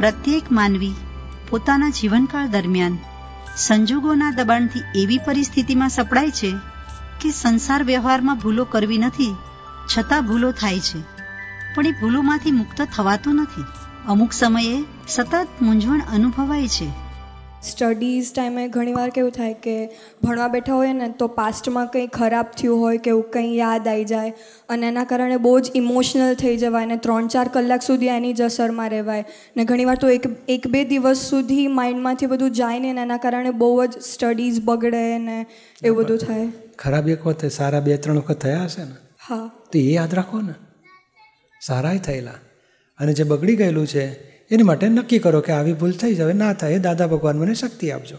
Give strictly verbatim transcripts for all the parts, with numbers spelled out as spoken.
પ્રત્યેક માનવી પોતાના જીવનકાળ દરમિયાન સંજોગોના દબાણથી એવી પરિસ્થિતિમાં સપડાય છે કે સંસાર વ્યવહારમાં ભૂલો કરવી નથી છતાં ભૂલો થાય છે, પણ એ ભૂલોમાંથી મુક્ત થવાતું નથી. અમુક સમયે સતત મૂંઝવણ અનુભવાય છે. સ્ટડીઝ ટાઈમે ઘણીવાર કેવું થાય કે ભણવા બેઠા હોય ને તો પાસ્ટમાં કંઈ ખરાબ થયું હોય કે એવું કંઈ યાદ આવી જાય અને એના કારણે બહુ જ ઇમોશનલ થઈ જવાય ને ત્રણ ચાર કલાક સુધી એની જ અસરમાં રહેવાય ને ઘણીવાર તો એક એક બે દિવસ સુધી માઇન્ડમાંથી બધું જાય ને એના કારણે બહુ જ સ્ટડીઝ બગડે ને એવું બધું થાય. ખરાબ એક વખત સારા બે ત્રણ વખત થયા હશે ને, હા તો એ યાદ રાખો ને, સારાય થયેલા અને જે બગડી ગયેલું છે એની માટે નક્કી કરો કે આવી ભૂલ થઈ જાવે ના થાય, દાદા ભગવાન મને શક્તિ આપજો,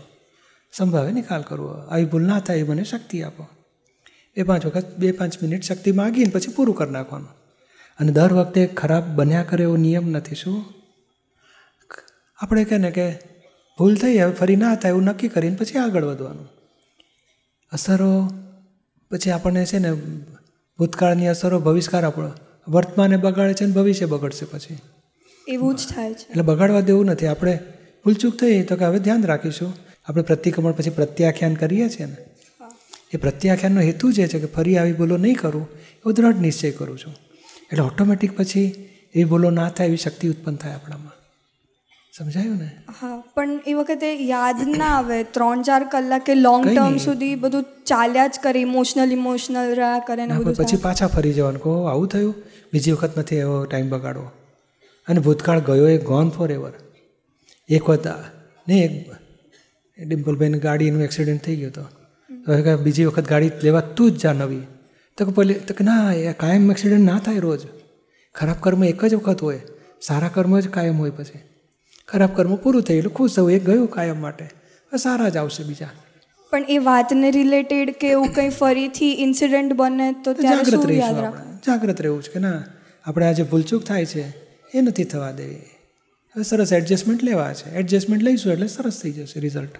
સંભાવે નિકાલ કરવો, આવી ભૂલ ના થાય એ મને શક્તિ આપો. એ પાંચ વખત બે પાંચ મિનિટ શક્તિ માગીને પછી પૂરું કરી નાખવાનું. અને દર વખતે ખરાબ બન્યા કરે એવો નિયમ નથી. શું આપણે કહે ને કે ભૂલ થઈ હવે ફરી ના થાય એવું નક્કી કરીને પછી આગળ વધવાનું. અસરો પછી આપણને છે ને ભૂતકાળની અસરો ભવિષ્યકાળ આપણો વર્તમાનને બગાડે છે ને ભવિષ્ય બગડશે પછી એવું જ થાય છે. એટલે બગાડવા દેવું નથી. આપણે ભૂલચૂક થઈ તો કે હવે ધ્યાન રાખીશું. આપણે પ્રતિક્રમણ પછી પ્રત્યાખ્યાન કરીએ છીએ ને, એ પ્રત્યાખ્યાનનો હેતુ જે છે કે ફરી આવી ભૂલો નહીં કરું એવો દ્રઢ નિશ્ચય કરું છું. એટલે ઓટોમેટિક પછી એવી ભૂલો ના થાય એવી શક્તિ ઉત્પન્ન થાય આપણામાં. સમજાયું ને? હા, પણ એ વખતે યાદ ના આવે. ત્રણ ચાર કલાકે લોંગ ટર્મ સુધી બધું ચાલ્યા જ કરે, ઇમોશનલ ઇમોશનલ રહ્યા કરે ને પછી પાછા ફરી જવાનું. કહો આવું થયું, બીજી વખત નથી એવો ટાઈમ બગાડવો. અને ભૂતકાળ ગયો એ ગોન ફોર એવર. એક વખત નહીં, એક ડિમ્પલભાઈની ગાડીનું એક્સિડન્ટ થઈ ગયું તો હવે બીજી વખત ગાડી લેવા તું જ જા નવી. તો કે પેલી તો કે ના, એ કાયમ એક્સિડન્ટ ના થાય રોજ. ખરાબ કર્મ એક જ વખત હોય, સારા કર્મ જ કાયમ હોય. પછી ખરાબ કર્મ પૂરું થયું એટલે ખુશ થવું, એ ગયું કાયમ માટે, સારા જ આવશે બીજા. પણ એ વાતને રિલેટેડ કે એવું કંઈ ફરીથી ઇન્સિડન્ટ બને તો જાગૃત રહીશું. આપણે જાગૃત રહેવું છે કે ના, આપણે આજે ભૂલચૂક થાય છે એ નથી થવા દેવી. હવે સરસ એડજસ્ટમેન્ટ લેવા છે, એડજસ્ટમેન્ટ લઈશું એટલે સરસ થઈ જશે રિઝલ્ટ.